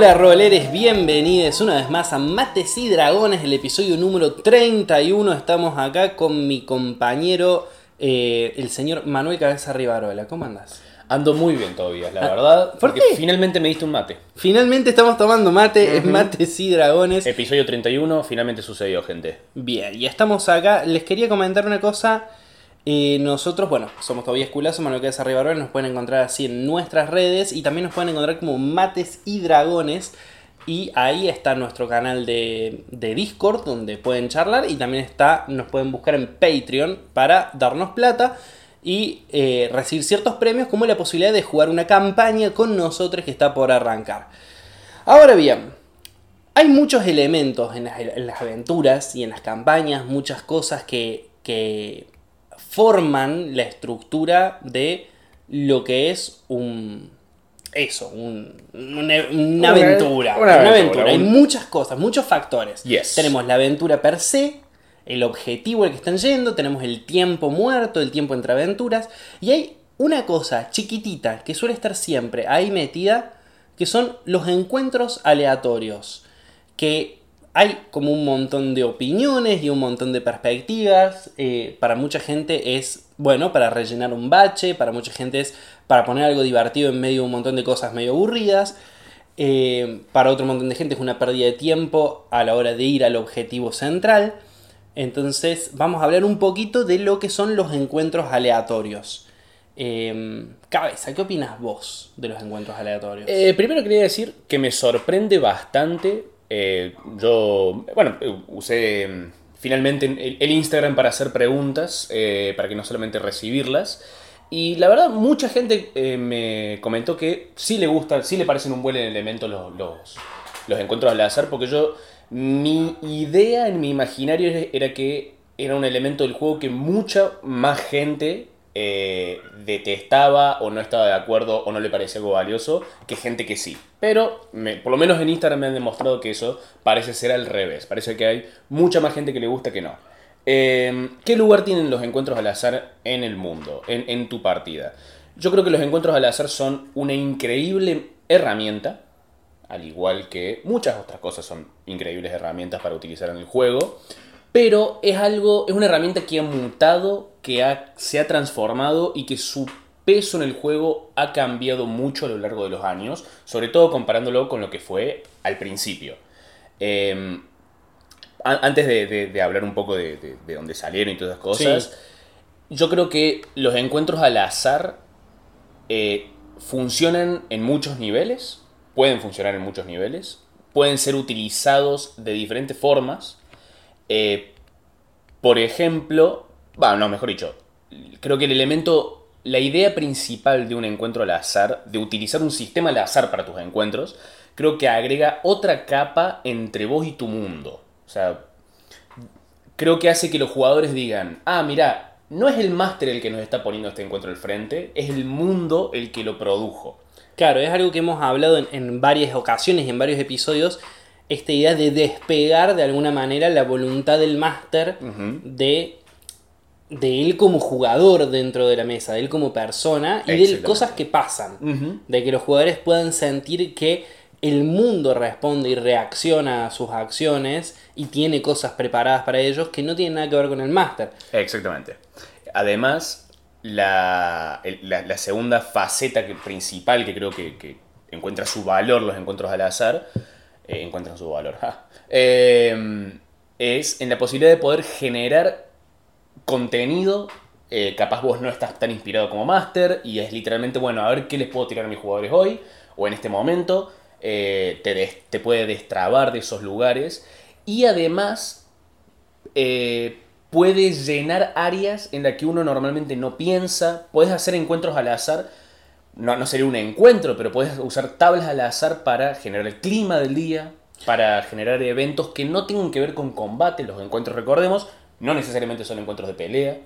Hola roleres, bienvenidos una vez más a Mates y Dragones, el episodio número 31. Estamos acá con mi compañero, el señor Manuel Cabeza Rivarola. ¿Cómo andás? Ando muy bien, Tobías, la verdad. Porque finalmente me diste un mate. Finalmente estamos tomando mate, es Mates y Dragones. Episodio 31, finalmente sucedió, gente. Bien, y estamos acá. Les quería comentar una cosa. Nosotros, bueno, somos Tobías Culazo, Manuel Cabeza Rivarola, nos pueden encontrar así en nuestras redes y también nos pueden encontrar como Mates y Dragones. Y ahí está nuestro canal de Discord donde pueden charlar y también nos pueden buscar en Patreon para darnos plata y recibir ciertos premios como la posibilidad de jugar una campaña con nosotros que está por arrancar. Ahora bien, hay muchos elementos en las aventuras y en las campañas, muchas cosas que forman la estructura de lo que es una aventura. Hay muchas cosas, muchos factores. Yes. Tenemos la aventura per se, el objetivo al que están yendo, tenemos el tiempo muerto, el tiempo entre aventuras, y hay una cosa chiquitita que suele estar siempre ahí metida, que son los encuentros aleatorios, que hay como un montón de opiniones y un montón de perspectivas. Para mucha gente es, bueno, para rellenar un bache. Para mucha gente es para poner algo divertido en medio de un montón de cosas medio aburridas. Para otro montón de gente es una pérdida de tiempo a la hora de ir al objetivo central. Entonces vamos a hablar un poquito de lo que son los encuentros aleatorios. Cabeza, ¿qué opinas vos de los encuentros aleatorios? Primero quería decir que me sorprende bastante. Yo usé finalmente el Instagram para hacer preguntas, para que no solamente recibirlas. Y la verdad, mucha gente me comentó que sí le gustan, sí le parecen un buen elemento los encuentros al azar, porque mi idea en mi imaginario era que era un elemento del juego que mucha más gente detestaba o no estaba de acuerdo o no le parecía algo valioso que gente que sí, pero por lo menos en Instagram me han demostrado que eso parece ser al revés, parece que hay mucha más gente que le gusta que no. ¿Qué lugar tienen los encuentros al azar en el mundo, en tu partida? Yo creo que los encuentros al azar son una increíble herramienta, al igual que muchas otras cosas son increíbles herramientas para utilizar en el juego, pero es una herramienta que ha mutado, que se ha transformado y que su peso en el juego ha cambiado mucho a lo largo de los años, sobre todo comparándolo con lo que fue al principio. Antes de hablar un poco de dónde salieron y todas esas cosas, sí. Yo creo que los encuentros al azar funcionan en muchos niveles, pueden funcionar en muchos niveles, pueden ser utilizados de diferentes formas. Por ejemplo, creo que la idea principal de un encuentro al azar, de utilizar un sistema al azar para tus encuentros, creo que agrega otra capa entre vos y tu mundo. O sea, creo que hace que los jugadores digan, mirá, no es el máster el que nos está poniendo este encuentro al frente, es el mundo el que lo produjo. Claro, es algo que hemos hablado en varias ocasiones y en varios episodios, esta idea de despegar de alguna manera la voluntad del máster de él como jugador dentro de la mesa, de él como persona y de cosas que pasan. De que los jugadores puedan sentir que el mundo responde y reacciona a sus acciones y tiene cosas preparadas para ellos que no tienen nada que ver con el máster. Exactamente. Además, la segunda faceta principal que creo que encuentra su valor los encuentros al azar... encuentran su valor. Es en la posibilidad de poder generar contenido. Capaz vos no estás tan inspirado como máster y es literalmente, bueno, a ver qué les puedo tirar a mis jugadores hoy o en este momento. Te puede destrabar de esos lugares y además puede llenar áreas en las que uno normalmente no piensa. Puedes hacer encuentros al azar. No sería un encuentro, pero puedes usar tablas al azar para generar el clima del día, para generar eventos que no tienen que ver con combate. Los encuentros, recordemos, no necesariamente son encuentros de pelea.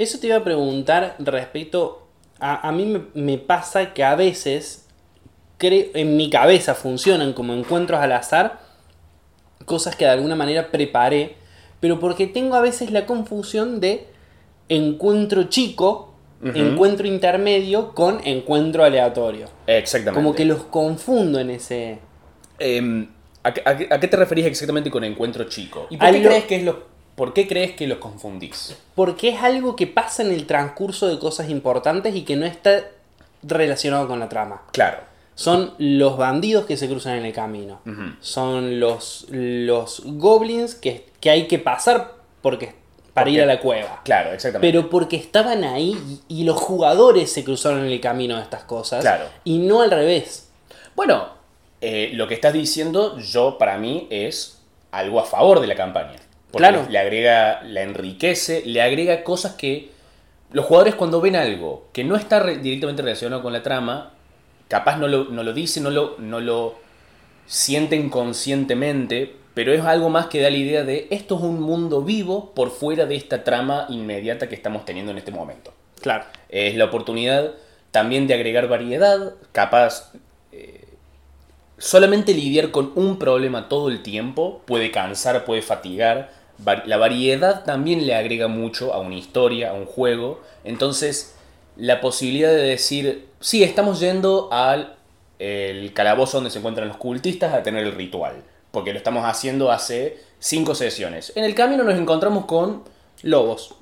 Eso te iba a preguntar respecto... A mí me pasa que a veces, en mi cabeza funcionan como encuentros al azar, cosas que de alguna manera preparé, pero porque tengo a veces la confusión de encuentro chico... encuentro intermedio con encuentro aleatorio. Exactamente. Como que los confundo en ese... ¿A qué te referís exactamente con encuentro chico? ¿Y por qué crees que los confundís? Porque es algo que pasa en el transcurso de cosas importantes y que no está relacionado con la trama. Claro. Son los bandidos que se cruzan en el camino. Uh-huh. Son los goblins que hay que pasar para ir a la cueva. Claro, exactamente. Pero porque estaban ahí y los jugadores se cruzaron en el camino de estas cosas. Claro. Y no al revés. Bueno... lo que estás diciendo, para mí, es algo a favor de la campaña. Porque claro. Le agrega, la enriquece, le agrega cosas que los jugadores cuando ven algo que no está directamente relacionado con la trama, capaz no lo dicen, no lo sienten conscientemente, pero es algo más que da la idea de esto es un mundo vivo por fuera de esta trama inmediata que estamos teniendo en este momento. Claro. Es la oportunidad también de agregar variedad, capaz... solamente lidiar con un problema todo el tiempo puede cansar, puede fatigar. La variedad también le agrega mucho a una historia, a un juego. Entonces, la posibilidad de decir, sí, estamos yendo al calabozo donde se encuentran los cultistas a tener el ritual. Porque lo estamos haciendo hace 5 sesiones. En el camino nos encontramos con lobos,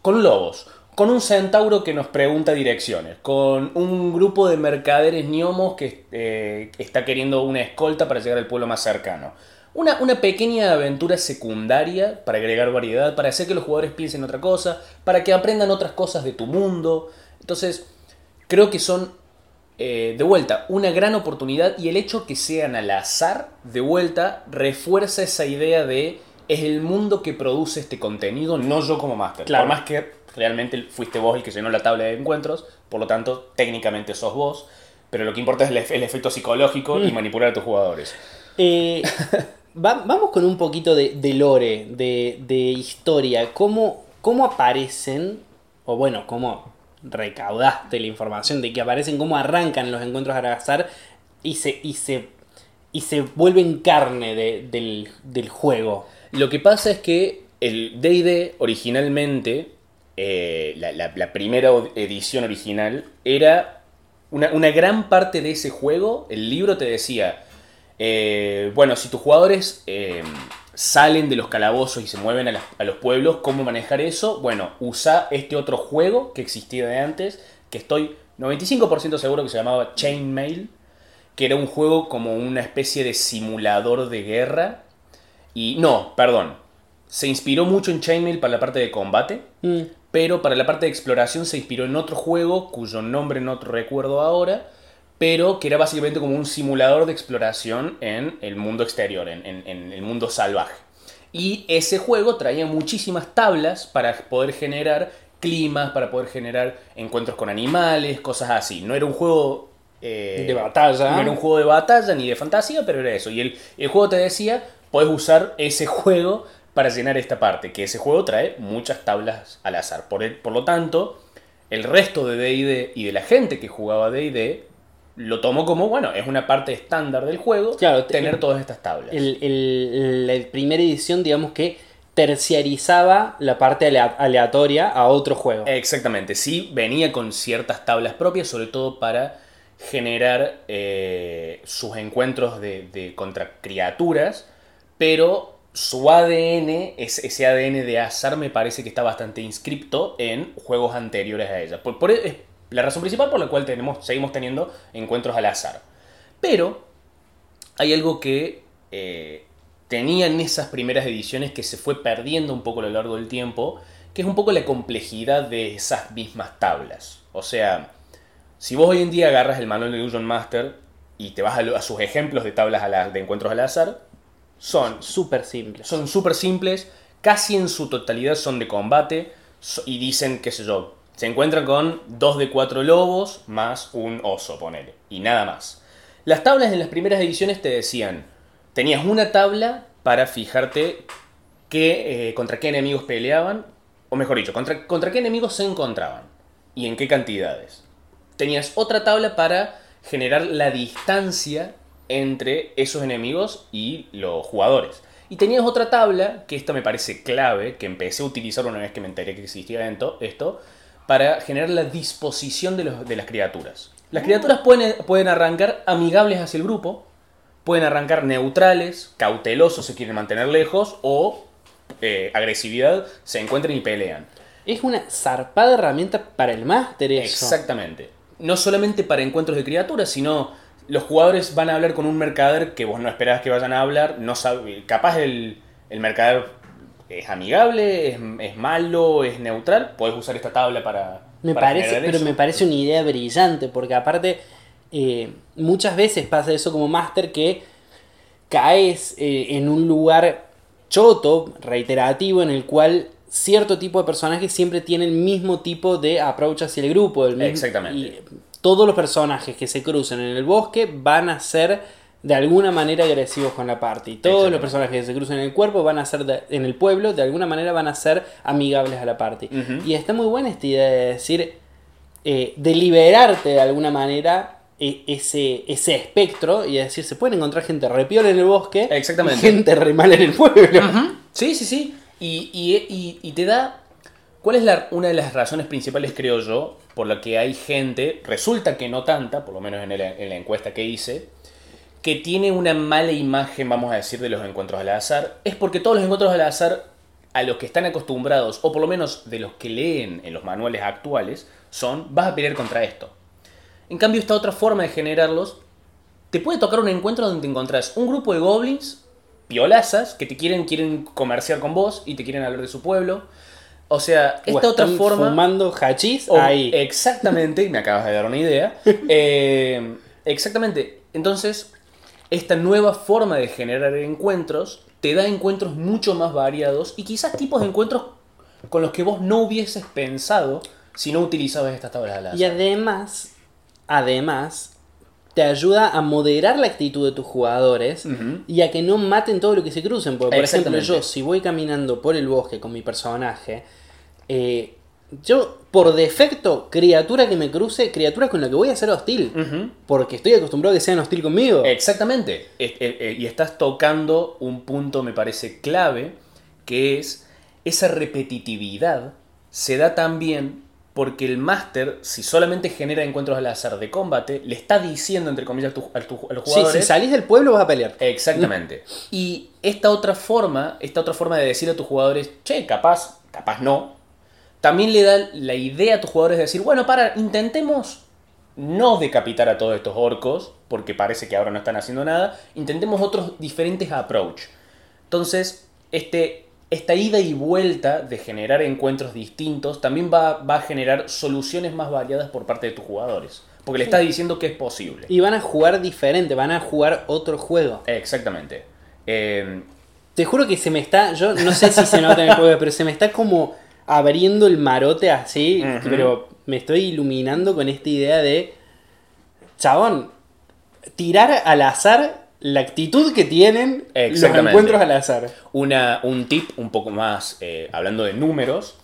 con un centauro que nos pregunta direcciones, con un grupo de mercaderes gnomos que está queriendo una escolta para llegar al pueblo más cercano. Una pequeña aventura secundaria para agregar variedad, para hacer que los jugadores piensen otra cosa, para que aprendan otras cosas de tu mundo. Entonces, creo que son, de vuelta, una gran oportunidad, y el hecho que sean al azar, de vuelta, refuerza esa idea de es el mundo que produce este contenido, no yo como máster. Claro. Por más que... realmente fuiste vos el que llenó la tabla de encuentros, por lo tanto, técnicamente sos vos, pero lo que importa es el efecto psicológico y manipular a tus jugadores. Vamos con un poquito de lore, de historia. ¿Cómo aparecen, o bueno, cómo recaudaste la información de que aparecen, cómo arrancan los encuentros al azar y se vuelven carne del juego? Lo que pasa es que el D&D originalmente... La primera edición original era una gran parte de ese juego. El libro te decía, bueno, si tus jugadores salen de los calabozos y se mueven a los pueblos, ¿cómo manejar eso? Bueno, usa este otro juego que existía de antes, que estoy 95% seguro que se llamaba Chainmail, que era un juego como una especie de simulador de guerra. Y no, perdón, se inspiró mucho en Chainmail para la parte de combate. Pero para la parte de exploración se inspiró en otro juego, cuyo nombre no recuerdo ahora, pero que era básicamente como un simulador de exploración en el mundo exterior, en el mundo salvaje. Y ese juego traía muchísimas tablas para poder generar climas, para poder generar encuentros con animales, cosas así. No era un juego de batalla. No era un juego de batalla ni de fantasía, pero era eso. Y el juego te decía, podés usar ese juego... para llenar esta parte, que ese juego trae muchas tablas al azar. Por lo tanto, el resto de D&D y de la gente que jugaba D&D lo tomó como, bueno, es una parte estándar del juego, claro, tener todas estas tablas. La primera edición, digamos que terciarizaba la parte aleatoria a otro juego. Exactamente, sí, venía con ciertas tablas propias, sobre todo para generar sus encuentros contra criaturas, pero... su ADN, ese ADN de azar, me parece que está bastante inscripto en juegos anteriores a ella. Es la razón principal por la cual seguimos teniendo encuentros al azar. Pero hay algo que tenían esas primeras ediciones que se fue perdiendo un poco a lo largo del tiempo, que es un poco la complejidad de esas mismas tablas. O sea, si vos hoy en día agarras el manual de Dungeon Master y te vas a sus ejemplos de tablas de encuentros al azar, son súper simples. Son súper simples. Casi en su totalidad son de combate. Y dicen, qué sé yo, se encuentran con 2 de 4 lobos más un oso, ponele. Y nada más. Las tablas en las primeras ediciones te decían... tenías una tabla para fijarte contra qué enemigos peleaban. O mejor dicho, contra qué enemigos se encontraban. Y en qué cantidades. Tenías otra tabla para generar la distancia... entre esos enemigos y los jugadores. Y tenías otra tabla, que esta me parece clave, que empecé a utilizar una vez que me enteré que existía esto, para generar la disposición de las criaturas. Las criaturas pueden arrancar amigables hacia el grupo, pueden arrancar neutrales, cautelosos se quieren mantener lejos, o agresividad, se encuentran y pelean. Es una zarpada herramienta para el máster eso. Exactamente. No solamente para encuentros de criaturas, sino los jugadores van a hablar con un mercader que vos no esperabas que vayan a hablar. No sabe, capaz el mercader es amigable, es malo, es neutral. Podés usar esta tabla para... Me parece una idea brillante, porque aparte muchas veces pasa eso como máster, que caes en un lugar choto, reiterativo, en el cual cierto tipo de personajes siempre tienen el mismo tipo de approach hacia el grupo. Exactamente. Y todos los personajes que se cruzan en el bosque van a ser de alguna manera agresivos con la party. Todos los personajes que se cruzan en el cuerpo van a ser en el pueblo, de alguna manera van a ser amigables a la party. Uh-huh. Y está muy buena esta idea de decir, de liberarte de alguna manera ese espectro y decir, se pueden encontrar gente re piola en el bosque, y gente re mala en el pueblo. Uh-huh. Sí, sí, sí. Y te da... ¿Cuál es una de las razones principales, creo yo, por la que hay gente, resulta que no tanta, por lo menos en la encuesta que hice, que tiene una mala imagen, vamos a decir, de los encuentros al azar? Es porque todos los encuentros al azar a los que están acostumbrados, o por lo menos de los que leen en los manuales actuales, son, vas a pelear contra esto. En cambio, esta otra forma de generarlos, te puede tocar un encuentro donde te encontrás un grupo de goblins, piolazas, que te quieren comerciar con vos y te quieren hablar de su pueblo. O sea, esta otra forma... fumando hachís ahí. Exactamente, me acabas de dar una idea. Exactamente, entonces... Esta nueva forma de generar encuentros te da encuentros mucho más variados y quizás tipos de encuentros con los que vos no hubieses pensado si no utilizabas estas tablas de azar. Y además, te ayuda a moderar la actitud de tus jugadores, uh-huh, y a que no maten todo lo que se crucen. Porque, por ejemplo, yo, si voy caminando por el bosque con mi personaje, yo, por defecto, criatura que me cruce, criatura con la que voy a ser hostil. Uh-huh. Porque estoy acostumbrado a que sean hostil conmigo. Exactamente. Y estás tocando un punto, me parece, clave, que es esa repetitividad se da también porque el máster, si solamente genera encuentros al azar de combate, le está diciendo, entre comillas, a los jugadores... Sí, si salís del pueblo vas a pelear. Exactamente. No. Y esta otra forma de decir a tus jugadores, che, capaz no... También le da la idea a tus jugadores de decir, bueno, intentemos no decapitar a todos estos orcos, porque parece que ahora no están haciendo nada, intentemos otros diferentes approach. Entonces, esta ida y vuelta de generar encuentros distintos también va a generar soluciones más variadas por parte de tus jugadores, porque le estás diciendo que es posible. Y van a jugar diferente, van a jugar otro juego. Exactamente. Te juro que se me está, yo no sé si se nota en el juego, pero se me está como... abriendo el marote así, uh-huh, pero me estoy iluminando con esta idea de, chabón, tirar al azar la actitud que tienen los encuentros al azar. Un tip un poco más, hablando de números,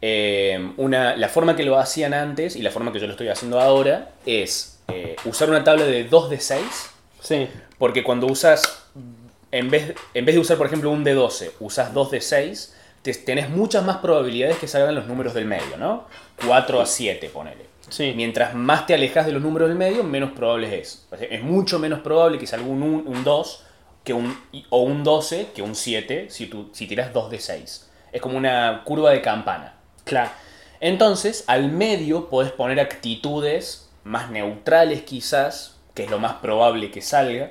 la forma que lo hacían antes y la forma que yo lo estoy haciendo ahora es usar una tabla de 2d6, sí, porque cuando usas, en vez de usar por ejemplo un d12, usas 2d6, tenés muchas más probabilidades que salgan los números del medio, ¿no? 4 a 7, ponele. Sí. Mientras más te alejas de los números del medio, menos probable es. Es mucho menos probable que salga un 2 o un 12 que un 7 si tirás 2 de 6. Es como una curva de campana. Claro. Entonces, al medio podés poner actitudes más neutrales quizás, que es lo más probable que salga.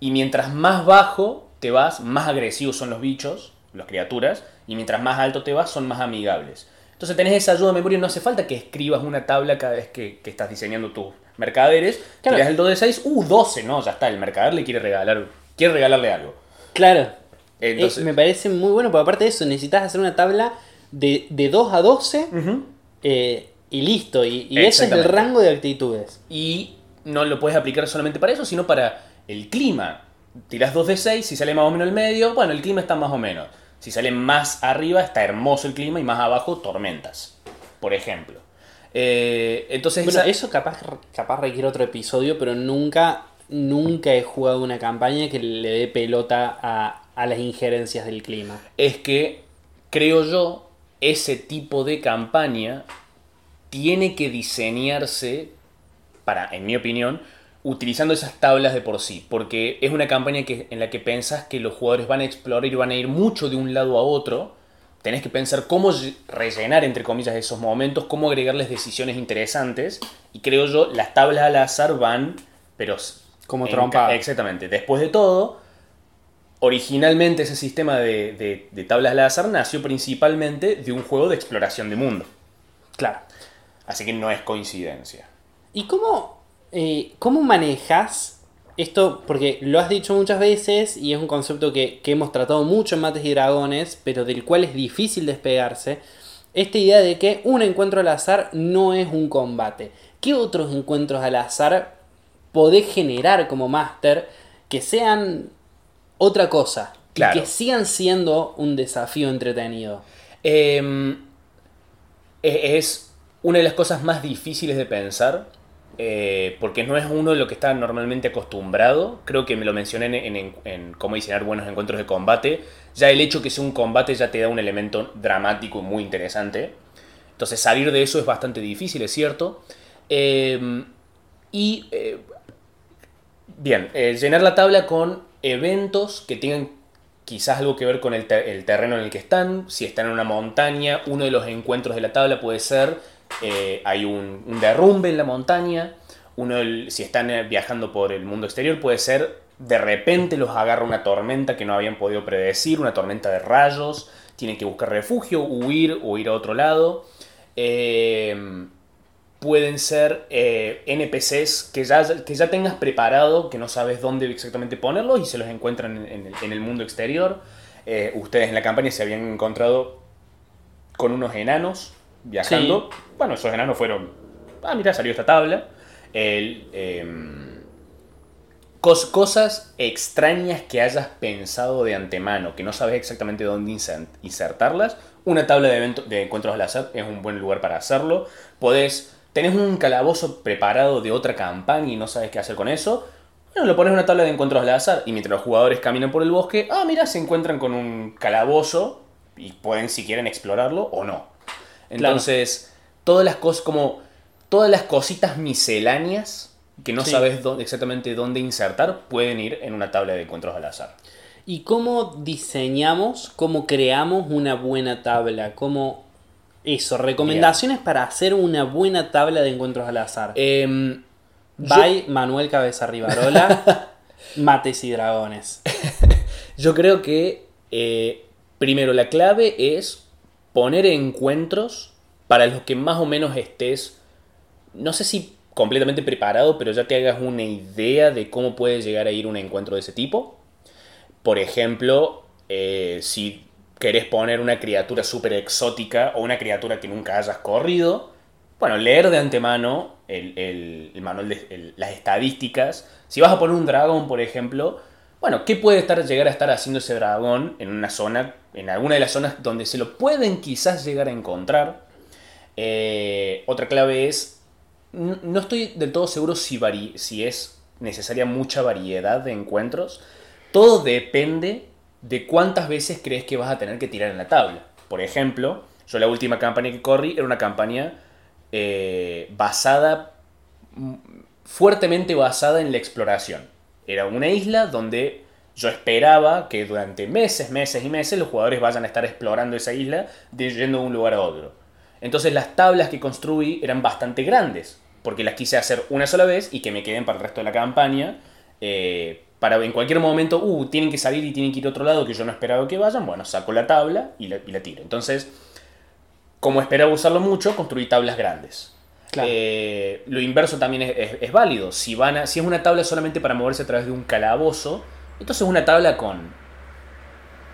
Y mientras más bajo te vas, más agresivos son los bichos, las criaturas, y mientras más alto te vas son más amigables. Entonces tenés esa ayuda de memoria, no hace falta que escribas una tabla cada vez que estás diseñando tus mercaderes. Claro. Tirás el 2 de 6, 12, no, ya está, el mercader le quiere regalarle algo. Claro. Entonces, me parece muy bueno, porque aparte de eso necesitas hacer una tabla de 2 a 12, uh-huh, y listo, y ese es el rango de actitudes. Y no lo puedes aplicar solamente para eso, sino para el clima. Tirás 2 de 6, si sale más o menos el medio, bueno, el clima está más o menos. Si sale más arriba, está hermoso el clima, y más abajo, tormentas, por ejemplo. Entonces, bueno, eso capaz requiere otro episodio, pero nunca he jugado una campaña que le dé pelota a las injerencias del clima. Es que, creo yo, ese tipo de campaña tiene que diseñarse, en mi opinión, utilizando esas tablas de por sí, porque es una campaña en la que pensás que los jugadores van a explorar y van a ir mucho de un lado a otro. Tenés que pensar cómo rellenar, entre comillas, esos momentos, cómo agregarles decisiones interesantes, y creo yo, las tablas al azar van, pero... como trompa. Exactamente. Después de todo, originalmente ese sistema de tablas al azar nació principalmente de un juego de exploración de mundo. Claro. Así que no es coincidencia. ¿Y cómo manejas esto? Porque lo has dicho muchas veces y es un concepto que hemos tratado mucho en Mates y Dragones, pero del cual es difícil despegarse. Esta idea de que un encuentro al azar no es un combate. ¿Qué otros encuentros al azar podés generar como máster que sean otra cosa? Claro. Y que sigan siendo un desafío entretenido. Es una de las cosas más difíciles de pensar, porque no es uno de lo que está normalmente acostumbrado. Creo que me lo mencioné en cómo diseñar buenos encuentros de combate. Ya el hecho que sea un combate ya te da un elemento dramático y muy interesante. Entonces salir de eso es bastante difícil, es cierto. Llenar la tabla con eventos que tengan quizás algo que ver con el terreno en el que están. Si están en una montaña, uno de los encuentros de la tabla puede ser, hay un derrumbe en la montaña. Si están viajando por el mundo exterior, puede ser, de repente los agarra una tormenta que no habían podido predecir, una tormenta de rayos, tienen que buscar refugio, huir o ir a otro lado. Pueden ser NPCs que ya tengas preparado, que no sabes dónde exactamente ponerlos y se los encuentran en el mundo exterior. Ustedes en la campaña se habían encontrado con unos enanos viajando. Sí. Bueno, esos enanos fueron... Ah, mirá, salió esta tabla. Cosas extrañas que hayas pensado de antemano, que no sabes exactamente dónde insertarlas. Una tabla de encuentros al azar es un buen lugar para hacerlo. Tenés un calabozo preparado de otra campaña y no sabes qué hacer con eso. Bueno, lo pones en una tabla de encuentros al azar y mientras los jugadores caminan por el bosque, mira, se encuentran con un calabozo y pueden, si quieren, explorarlo o no. Entonces, claro, todas las cositas misceláneas que no sabes exactamente dónde insertar pueden ir en una tabla de encuentros al azar. ¿Y cómo diseñamos, cómo creamos una buena tabla? Eso, recomendaciones para hacer una buena tabla de encuentros al azar. Manuel Cabeza Rivarola, Mates y Dragones. Yo creo que primero la clave es poner encuentros para los que más o menos estés, no sé si completamente preparado, pero ya te hagas una idea de cómo puede llegar a ir un encuentro de ese tipo. Por ejemplo, si querés poner una criatura súper exótica o una criatura que nunca hayas corrido, bueno, leer de antemano el manual las estadísticas. Si vas a poner un dragón, por ejemplo, bueno, ¿qué puede llegar a estar haciendo ese dragón en una zona, en alguna de las zonas donde se lo pueden quizás llegar a encontrar? Otra clave es, no estoy del todo seguro si es necesaria mucha variedad de encuentros. Todo depende de cuántas veces crees que vas a tener que tirar en la tabla. Por ejemplo, yo la última campaña que corrí era una campaña fuertemente basada en la exploración. Era una isla donde yo esperaba que durante meses y meses los jugadores vayan a estar explorando esa isla, yendo de un lugar a otro. Entonces las tablas que construí eran bastante grandes, porque las quise hacer una sola vez y que me queden para el resto de la campaña, para en cualquier momento, tienen que salir y tienen que ir a otro lado que yo no esperaba que vayan. Bueno, saco la tabla y la tiro. Entonces, como esperaba usarlo mucho, construí tablas grandes. Claro. Lo inverso también es válido. Si es una tabla solamente para moverse a través de un calabozo, entonces una tabla con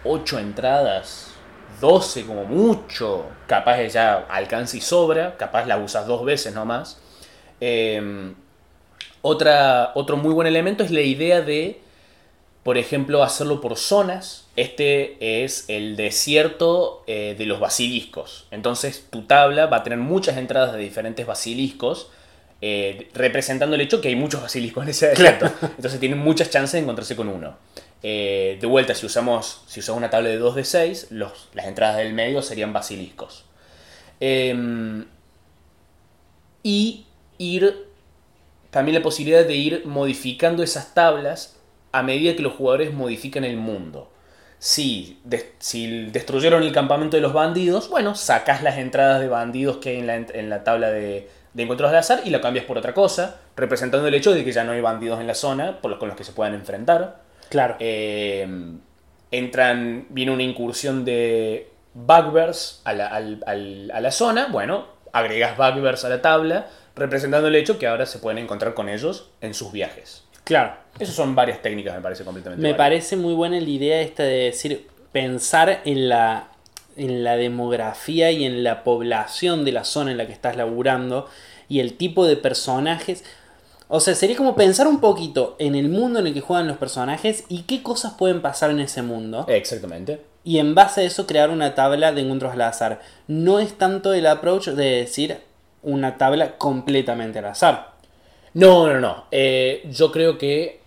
8 entradas, 12 como mucho, capaz ya alcanza y sobra, capaz la usas 2 veces nomás. Otro muy buen elemento es la idea de, por ejemplo, hacerlo por zonas. Este es el desierto de los basiliscos. Entonces tu tabla va a tener muchas entradas de diferentes basiliscos, representando el hecho que hay muchos basiliscos en ese desierto. Claro. Entonces tienen muchas chances de encontrarse con uno. De vuelta, si usas una tabla de 2 de 6, las entradas del medio serían basiliscos. Y ir también la posibilidad de ir modificando esas tablas a medida que los jugadores modifican el mundo. Si destruyeron el campamento de los bandidos, bueno, sacás las entradas de bandidos que hay en la tabla de encuentros al azar y la cambias por otra cosa, representando el hecho de que ya no hay bandidos en la zona con los que se puedan enfrentar. Claro. Viene una incursión de bugbears a la zona, bueno, agregás bugbears a la tabla, representando el hecho que ahora se pueden encontrar con ellos en sus viajes. Claro. Esas son varias técnicas, me parece completamente. Me parece muy buena la idea esta de decir, pensar en la demografía y en la población de la zona en la que estás laburando y el tipo de personajes. O sea, sería como pensar un poquito en el mundo en el que juegan los personajes y qué cosas pueden pasar en ese mundo. Exactamente. Y en base a eso crear una tabla de encuentros al azar. No es tanto el approach de decir una tabla completamente al azar. No. Yo creo que...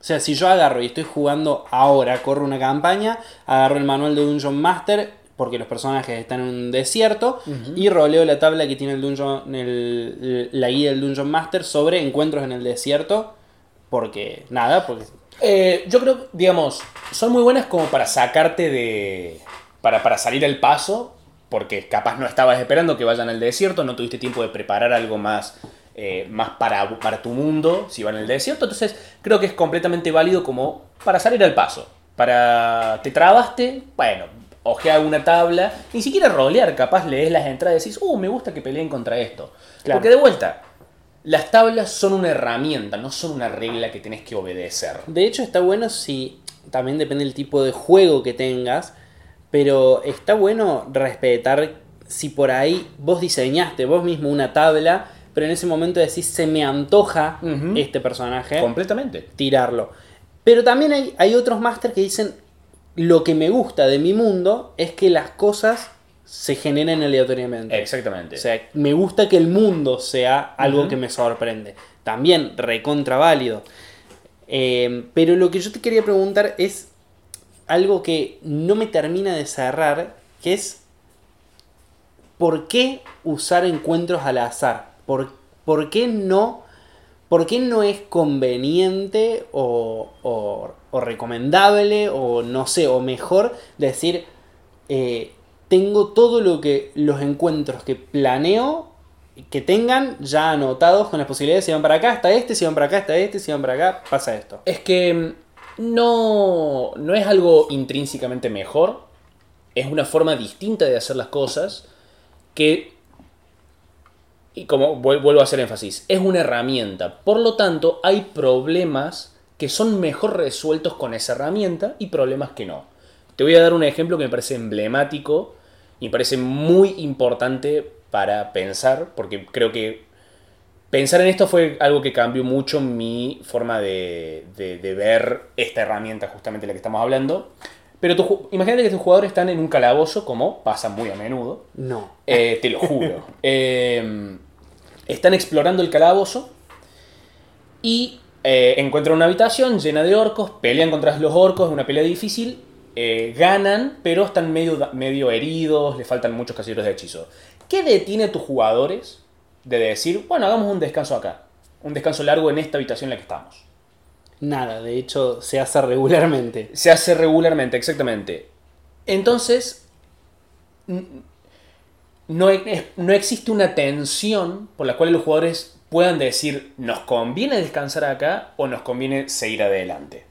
O sea, si yo agarro y estoy jugando ahora, corro una campaña, agarro el manual de Dungeon Master, porque los personajes están en un desierto, y roleo la tabla que tiene la guía del Dungeon Master sobre encuentros en el desierto, porque... yo creo, digamos, son muy buenas como para sacarte de... Para salir al paso, porque capaz no estabas esperando que vayan al desierto, no tuviste tiempo de preparar algo más para tu mundo si van al desierto. Entonces creo que es completamente válido como para salir al paso. Te trabaste, bueno, ojeá una tabla, ni siquiera rolear, capaz lees las entradas y decís, me gusta que peleen contra esto. Claro. Porque de vuelta, las tablas son una herramienta, no son una regla que tenés que obedecer. De hecho está bueno si, también depende del tipo de juego que tengas, pero está bueno respetar si por ahí vos diseñaste vos mismo una tabla, pero en ese momento decís, se me antoja este personaje. Completamente. Tirarlo. Pero también hay otros máster que dicen, lo que me gusta de mi mundo es que las cosas se generen aleatoriamente. Exactamente. O sea, me gusta que el mundo sea algo que me sorprende. También, recontraválido. Pero lo que yo te quería preguntar es algo que no me termina de cerrar, que es, ¿por qué usar encuentros al azar? ¿Por qué no es conveniente o recomendable o no sé, o mejor decir, tengo todo lo que los encuentros que planeo que tengan ya anotados con las posibilidades, si van para acá hasta este, si van para acá hasta este, si van para acá, pasa esto? Es que no es algo intrínsecamente mejor, es una forma distinta de hacer las cosas que... Y como vuelvo a hacer énfasis, es una herramienta. Por lo tanto, hay problemas que son mejor resueltos con esa herramienta y problemas que no. Te voy a dar un ejemplo que me parece emblemático y me parece muy importante para pensar, porque creo que pensar en esto fue algo que cambió mucho mi forma de ver esta herramienta, justamente la que estamos hablando. Pero imagínate que tus jugadores están en un calabozo, como pasa muy a menudo. No. Te lo juro. Están explorando el calabozo y encuentran una habitación llena de orcos, pelean contra los orcos, es una pelea difícil, ganan, pero están medio heridos, les faltan muchos casilleros de hechizo. ¿Qué detiene a tus jugadores de decir, bueno, hagamos un descanso acá, un descanso largo en esta habitación en la que estamos? Nada, de hecho se hace regularmente. Se hace regularmente, exactamente. Entonces, no existe una tensión por la cual los jugadores puedan decir, nos conviene descansar acá o nos conviene seguir adelante.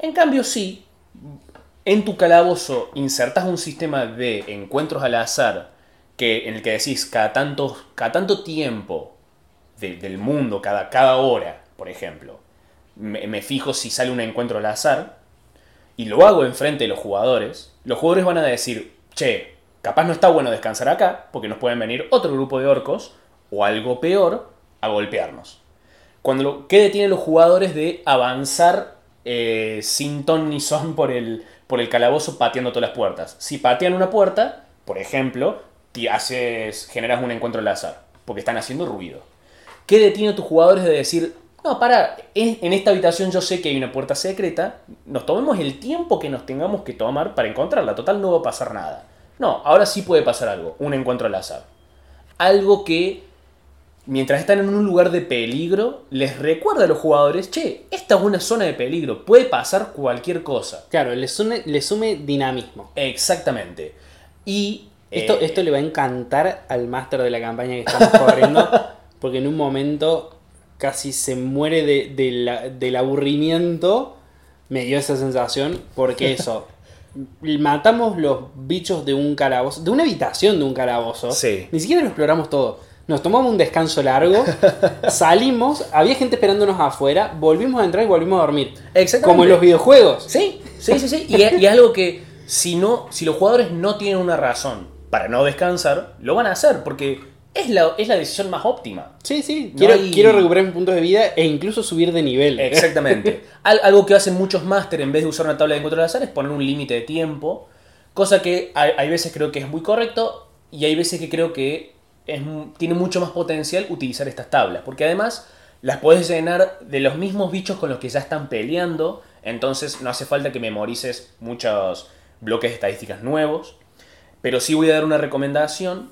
En cambio, sí, en tu calabozo insertás un sistema de encuentros al azar en el que decís cada tanto tiempo del mundo, cada hora, por ejemplo. Me fijo si sale un encuentro al azar y lo hago enfrente de los jugadores. Los jugadores van a decir, che, capaz no está bueno descansar acá porque nos pueden venir otro grupo de orcos o algo peor a golpearnos. ¿Qué detiene los jugadores de avanzar sin ton ni son por el calabozo pateando todas las puertas? Si patean una puerta, por ejemplo, generas un encuentro al azar porque están haciendo ruido. ¿Qué detiene a tus jugadores de decir, no, en esta habitación yo sé que hay una puerta secreta, nos tomemos el tiempo que nos tengamos que tomar para encontrarla, total no va a pasar nada? No, ahora sí puede pasar algo, un encuentro al azar. Algo que mientras están en un lugar de peligro, les recuerda a los jugadores, che, esta es una zona de peligro, puede pasar cualquier cosa. Claro, le sume dinamismo. Exactamente. Y esto le va a encantar al máster de la campaña que estamos corriendo, porque en un momento casi se muere del aburrimiento. Me dio esa sensación, porque eso, matamos los bichos de un calabozo, de una habitación de un calabozo. Sí. Ni siquiera lo exploramos todo. Nos tomamos un descanso largo, salimos, había gente esperándonos afuera, volvimos a entrar y volvimos a dormir. Exactamente. Como en los videojuegos. Sí. Y es algo que si los jugadores no tienen una razón para no descansar, lo van a hacer, porque es la decisión más óptima. Sí. Quiero recuperar mis puntos de vida e incluso subir de nivel. Exactamente. Algo que hacen muchos máster, en vez de usar una tabla de encuentros al azar, es poner un límite de tiempo. Cosa que hay veces creo que es muy correcto y hay veces que creo que tiene mucho más potencial utilizar estas tablas, porque además las podés llenar de los mismos bichos con los que ya están peleando, entonces no hace falta que memorices muchos bloques de estadísticas nuevos. Pero sí voy a dar una recomendación,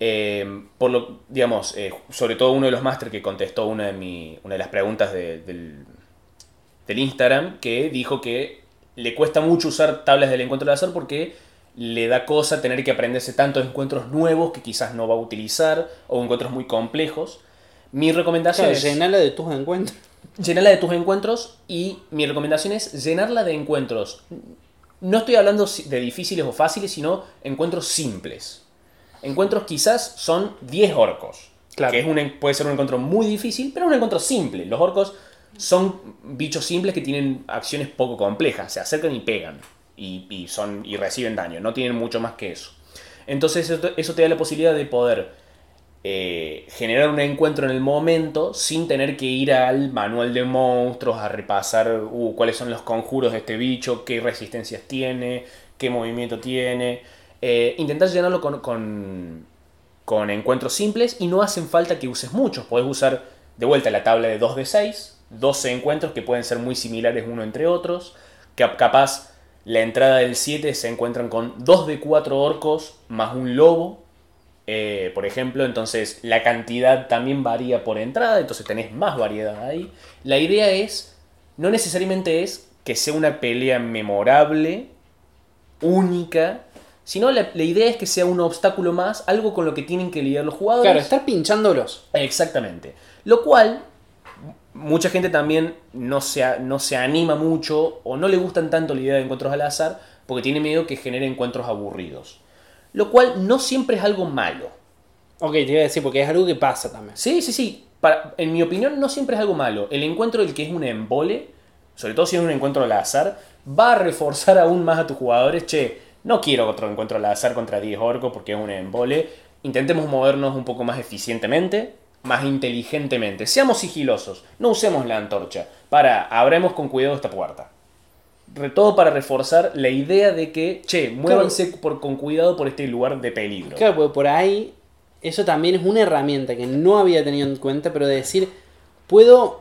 sobre todo uno de los máster que contestó una de las preguntas del Instagram, que dijo que le cuesta mucho usar tablas del encuentro al azar porque le da cosa tener que aprenderse tantos encuentros nuevos que quizás no va a utilizar, o encuentros muy complejos. Mi recomendación es llenarla de tus encuentros, y mi recomendación es llenarla de encuentros. No estoy hablando de difíciles o fáciles, sino encuentros simples. Encuentros quizás son 10 orcos, claro, que puede ser un encuentro muy difícil, pero un encuentro simple. Los orcos son bichos simples que tienen acciones poco complejas, se acercan y pegan. Y reciben daño, no tienen mucho más que eso. Entonces eso te da la posibilidad de poder generar un encuentro en el momento sin tener que ir al manual de monstruos a repasar cuáles son los conjuros de este bicho, qué resistencias tiene, qué movimiento tiene. Intentar llenarlo con encuentros simples, y no hacen falta que uses muchos. Podés usar de vuelta la tabla de 2d6, 12 encuentros que pueden ser muy similares uno entre otros, que capaz... La entrada del 7 se encuentran con 2 de 4 orcos más un lobo, por ejemplo. Entonces la cantidad también varía por entrada, entonces tenés más variedad ahí. La idea no necesariamente es que sea una pelea memorable, única, sino la idea es que sea un obstáculo más, algo con lo que tienen que lidiar los jugadores. Claro, estar pinchándolos. Exactamente. Lo cual... Mucha gente también no se anima mucho, o no le gustan tanto la idea de encuentros al azar porque tiene miedo que genere encuentros aburridos. Lo cual no siempre es algo malo. Ok, te iba a decir, porque es algo que pasa también. Sí. En mi opinión, no siempre es algo malo. El encuentro del que es un embole, sobre todo si es un encuentro al azar, va a reforzar aún más a tus jugadores. Che, no quiero otro encuentro al azar contra 10 orcos porque es un embole. Intentemos movernos un poco más eficientemente, más inteligentemente, seamos sigilosos, no usemos la antorcha, abramos con cuidado esta puerta. Todo para reforzar la idea de que, che, muévanse con cuidado por este lugar de peligro. Claro, porque por ahí, eso también es una herramienta que no había tenido en cuenta, pero de decir, puedo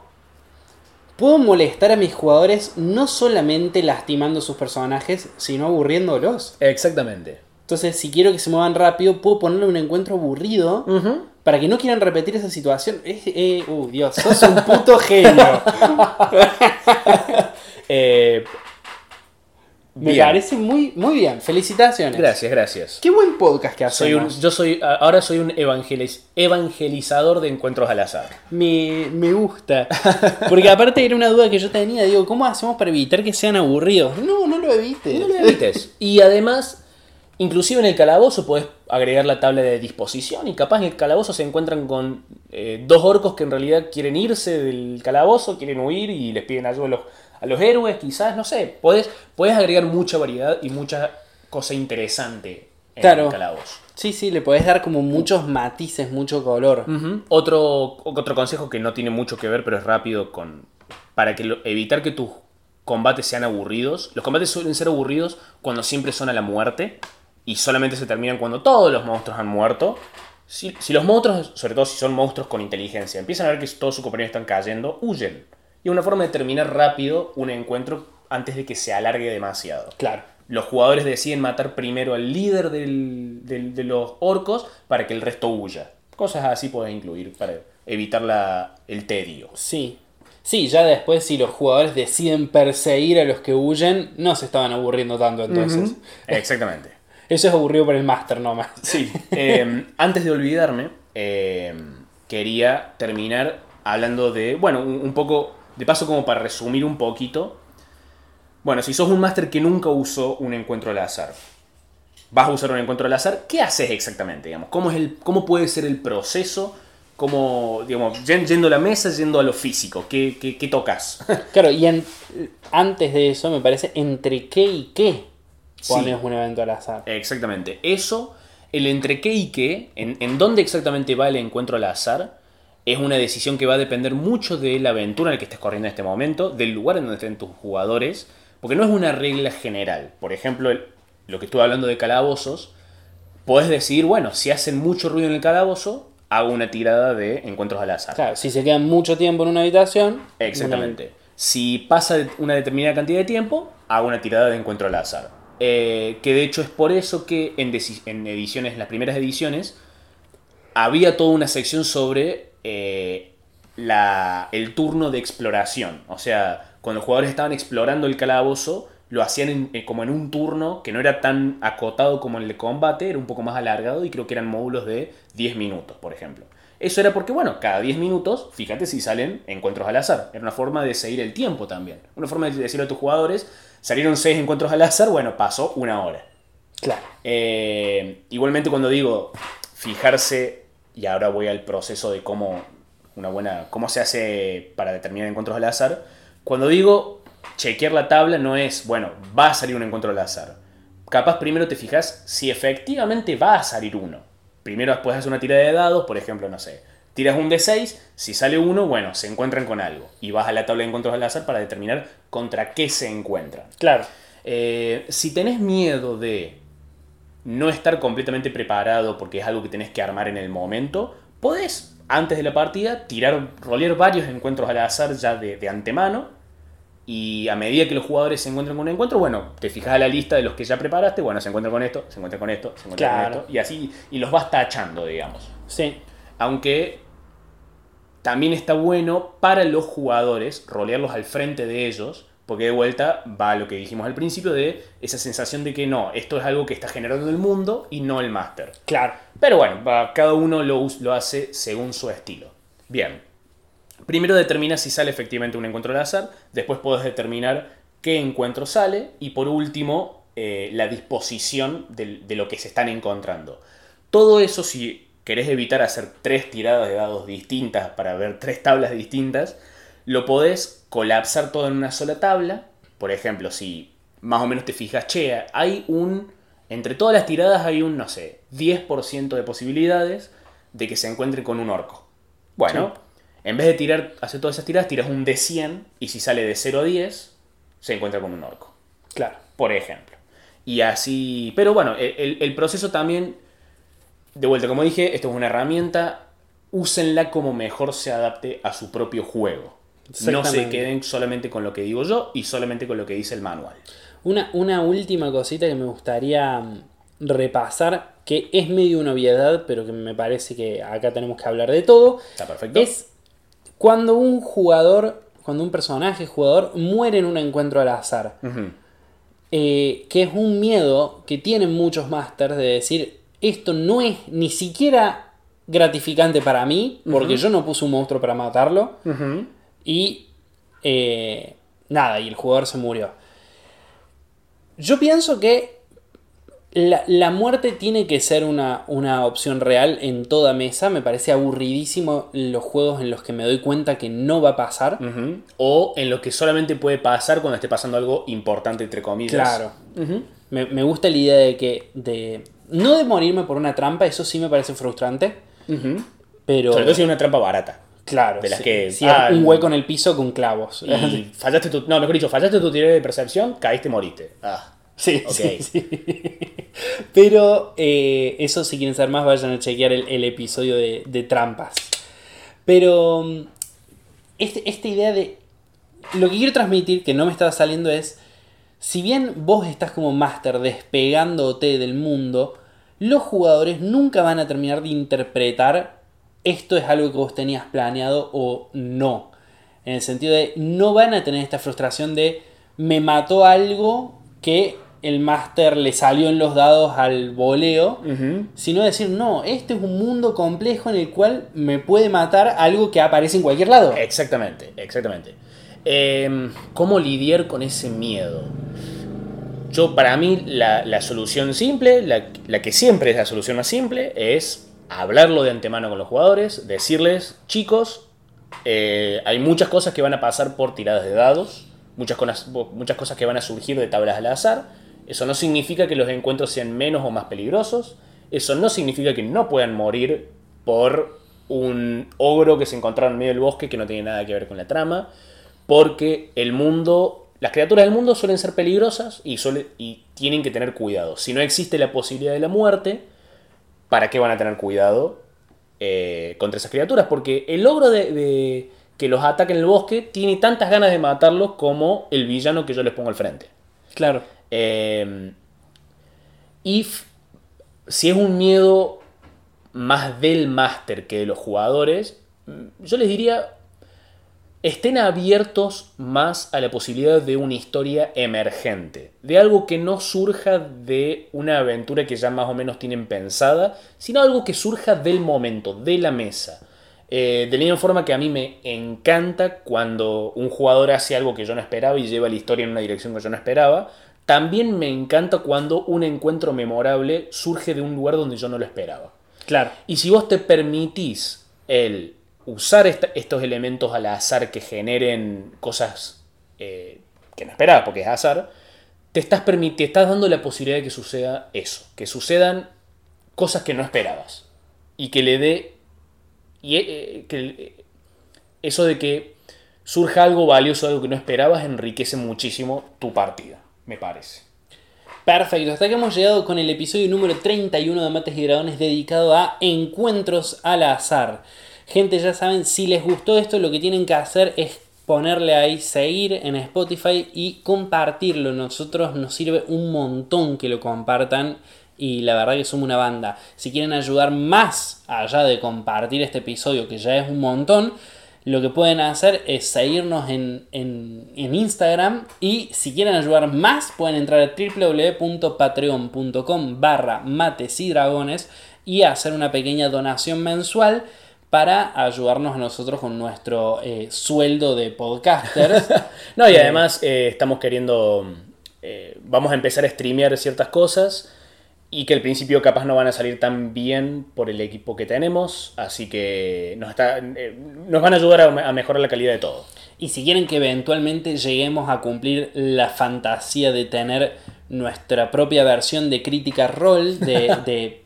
molestar a mis jugadores no solamente lastimando a sus personajes, sino aburriéndolos. Exactamente. Entonces, si quiero que se muevan rápido, puedo ponerle un encuentro aburrido, uh-huh, para que no quieran repetir esa situación. Dios, sos un puto genio. Me parece muy, muy bien. Felicitaciones. Gracias. Qué buen podcast que hacemos. Ahora soy un evangelizador de encuentros al azar. Me gusta. Porque aparte era una duda que yo tenía. Digo, ¿cómo hacemos para evitar que sean aburridos? No lo evites. Y además... Inclusive en el calabozo podés agregar la tabla de disposición, y capaz en el calabozo se encuentran con 2 orcos que en realidad quieren irse del calabozo, quieren huir y les piden ayuda a los héroes, quizás, no sé. Podés agregar mucha variedad y mucha cosa interesante en, claro, el calabozo. Sí, le podés dar como muchos matices, mucho color. Uh-huh. Otro consejo que no tiene mucho que ver, pero es rápido, para evitar que tus combates sean aburridos. Los combates suelen ser aburridos cuando siempre son a la muerte. Y solamente se terminan cuando todos los monstruos han muerto. Si los monstruos, sobre todo si son monstruos con inteligencia, empiezan a ver que todos sus compañeros están cayendo, huyen. Y es una forma de terminar rápido un encuentro antes de que se alargue demasiado. Claro. Los jugadores deciden matar primero al líder de los orcos para que el resto huya. Cosas así puedes incluir para evitar el tedio. Sí. Sí, ya después si los jugadores deciden perseguir a los que huyen, no se estaban aburriendo tanto entonces. Uh-huh. Exactamente. Eso es aburrido para el máster nomás. Sí. Antes de olvidarme, quería terminar hablando de, bueno, un poco, de paso como para resumir un poquito. Bueno, si sos un máster que nunca usó un encuentro al azar, vas a usar un encuentro al azar, ¿qué haces exactamente? Digamos, ¿cómo puede ser el proceso? Como, digamos, yendo a la mesa, yendo a lo físico, ¿qué tocas? Claro, y antes de eso, me parece, entre qué y qué pones sí, un evento al azar. Exactamente. Eso, el entre qué y qué, en dónde exactamente va el encuentro al azar, es una decisión que va a depender mucho de la aventura en la que estés corriendo en este momento, del lugar en donde estén tus jugadores, porque no es una regla general. Por ejemplo, lo que estuve hablando de calabozos, podés decidir, bueno, si hacen mucho ruido en el calabozo, hago una tirada de encuentros al azar. Claro, si se quedan mucho tiempo en una habitación... Exactamente. Si pasa una determinada cantidad de tiempo, hago una tirada de encuentro al azar. Que de hecho es por eso que en las primeras ediciones había toda una sección sobre el turno de exploración. O sea, cuando los jugadores estaban explorando el calabozo, lo hacían como en un turno que no era tan acotado como el de combate, era un poco más alargado y creo que eran módulos de 10 minutos, por ejemplo. Eso era porque, bueno, cada 10 minutos, fíjate si salen encuentros al azar. Era una forma de seguir el tiempo también. Una forma de decirle a tus jugadores, salieron 6 encuentros al azar, bueno, pasó una hora. Claro. Igualmente cuando digo fijarse, y ahora voy al proceso de cómo se hace para determinar encuentros al azar, cuando digo... Chequear la tabla no es, bueno, va a salir un encuentro al azar. Capaz primero te fijas si efectivamente va a salir uno. Primero después haces una tirada de dados, por ejemplo, no sé. Tiras un D6, si sale uno, bueno, se encuentran con algo. Y vas a la tabla de encuentros al azar para determinar contra qué se encuentran. Claro. Si tenés miedo de no estar completamente preparado porque es algo que tenés que armar en el momento, podés, antes de la partida, rolear varios encuentros al azar ya de antemano. Y a medida que los jugadores se encuentran con un encuentro, bueno, te fijas a la lista de los que ya preparaste, bueno, se encuentran con esto, se encuentran con esto, se encuentran con esto, y así, y los vas tachando, digamos. Sí. Aunque también está bueno para los jugadores rolearlos al frente de ellos, porque de vuelta va a lo que dijimos al principio de esa sensación de que no, esto es algo que está generando el mundo y no el máster. Claro. Pero bueno, cada uno lo hace según su estilo. Bien. Primero determinas si sale efectivamente un encuentro al azar, después podés determinar qué encuentro sale y por último la disposición de lo que se están encontrando. Todo eso si querés evitar hacer 3 tiradas de dados distintas para ver 3 tablas distintas, lo podés colapsar todo en una sola tabla. Por ejemplo, si más o menos te fijas, che, entre todas las tiradas hay un, no sé, 10% de posibilidades de que se encuentren con un orco. Bueno... Sí. En vez de hacer todas esas tiradas, tiras un D100 y si sale de 0 a 10, se encuentra con un orco. Claro. Por ejemplo. Y así... Pero bueno, el proceso también... De vuelta, como dije, esto es una herramienta. Úsenla como mejor se adapte a su propio juego. No se queden solamente con lo que digo yo y solamente con lo que dice el manual. Una última cosita que me gustaría repasar, que es medio una obviedad, pero que me parece que acá tenemos que hablar de todo. Está perfecto. Es... Cuando un personaje jugador muere en un encuentro al azar, uh-huh. Que es un miedo que tienen muchos masters de decir, esto no es ni siquiera gratificante para mí, porque uh-huh. yo no puse un monstruo para matarlo, uh-huh. y el jugador se murió. Yo pienso que la muerte tiene que ser una opción real en toda mesa. Me parece aburridísimo los juegos en los que me doy cuenta que no va a pasar. Uh-huh. O en los que solamente puede pasar cuando esté pasando algo importante, entre comillas. Claro. Uh-huh. Me gusta la idea de que... no de morirme por una trampa, eso sí me parece frustrante. Uh-huh. Pero... Sobre todo si es una trampa barata. Claro. De las que... Si un hueco en el piso con clavos. Y fallaste tu tirada de percepción, caíste, moriste. Ah. Sí, okay. Sí. Pero eso, si quieren saber más, vayan a chequear el episodio de trampas. Pero esta idea de... Lo que quiero transmitir, que no me estaba saliendo, es... Si bien vos estás como máster despegándote del mundo, los jugadores nunca van a terminar de interpretar esto es algo que vos tenías planeado o no. En el sentido de no van a tener esta frustración de me mató algo que el máster le salió en los dados al voleo, sino decir, no, este es un mundo complejo en el cual me puede matar algo que aparece en cualquier lado. Exactamente, exactamente. ¿Cómo lidiar con ese miedo? Yo, para mí, la solución simple, la que siempre es la solución más simple, es hablarlo de antemano con los jugadores, decirles, chicos, hay muchas cosas que van a pasar por tiradas de dados, muchas cosas que van a surgir de tablas al azar. Eso no significa que los encuentros sean menos o más peligrosos. Eso no significa que no puedan morir por un ogro que se encontraron en medio del bosque que no tiene nada que ver con la trama. Porque el mundo, las criaturas del mundo suelen ser peligrosas y tienen que tener cuidado. Si no existe la posibilidad de la muerte, ¿para qué van a tener cuidado contra esas criaturas? Porque el ogro de que los ataca en el bosque tiene tantas ganas de matarlos como el villano que yo les pongo al frente. Claro. Si es un miedo más del máster que de los jugadores, yo les diría, estén abiertos más a la posibilidad de una historia emergente, de algo que no surja de una aventura que ya más o menos tienen pensada, sino algo que surja del momento, de la mesa. De la misma forma que a mí me encanta cuando un jugador hace algo que yo no esperaba y lleva la historia en una dirección que yo no esperaba, también me encanta cuando un encuentro memorable surge de un lugar donde yo no lo esperaba. Claro. Y si vos te permitís el usar estos elementos al azar que generen cosas que no esperabas porque es azar, te estás dando la posibilidad de que suceda eso, que sucedan cosas que no esperabas y que le dé... Y eso de que surja algo valioso, algo que no esperabas, enriquece muchísimo tu partida, me parece. Perfecto, hasta que hemos llegado con el episodio número 31 de Mates y Dragones dedicado a Encuentros al Azar. Gente, ya saben, si les gustó esto, lo que tienen que hacer es ponerle ahí seguir en Spotify y compartirlo. Nosotros nos sirve un montón que lo compartan. Y la verdad que somos una banda. Si quieren ayudar más allá de compartir este episodio, que ya es un montón, lo que pueden hacer es seguirnos en Instagram. Y si quieren ayudar más, pueden entrar a www.patreon.com/matesdragones y hacer una pequeña donación mensual para ayudarnos a nosotros con nuestro sueldo de podcasters. No, y además estamos queriendo... vamos a empezar a streamear ciertas cosas... Y que al principio capaz no van a salir tan bien por el equipo que tenemos. Así que nos van a ayudar a mejorar la calidad de todo. Y si quieren que eventualmente lleguemos a cumplir la fantasía de tener nuestra propia versión de Crítica Roll, de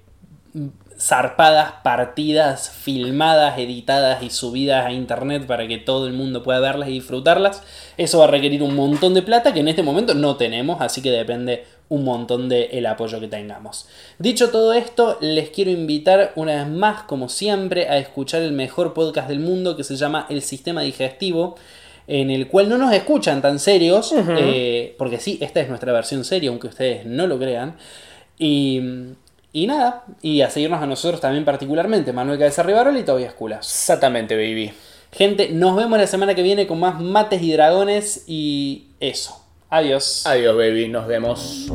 zarpadas, partidas, filmadas, editadas y subidas a internet para que todo el mundo pueda verlas y disfrutarlas, eso va a requerir un montón de plata que en este momento no tenemos, así que depende un montón del apoyo que tengamos. Dicho todo esto, les quiero invitar una vez más, como siempre, a escuchar el mejor podcast del mundo que se llama El Sistema Digestivo, en el cual no nos escuchan tan serios, porque sí, esta es nuestra versión seria, aunque ustedes no lo crean, y nada, y a seguirnos a nosotros también particularmente, Manuel Cabeza Rivarola y Tobías Culazo. Exactamente, baby. Gente, nos vemos la semana que viene con más Mates y Dragones y eso. Adiós. Adiós, baby. Nos vemos.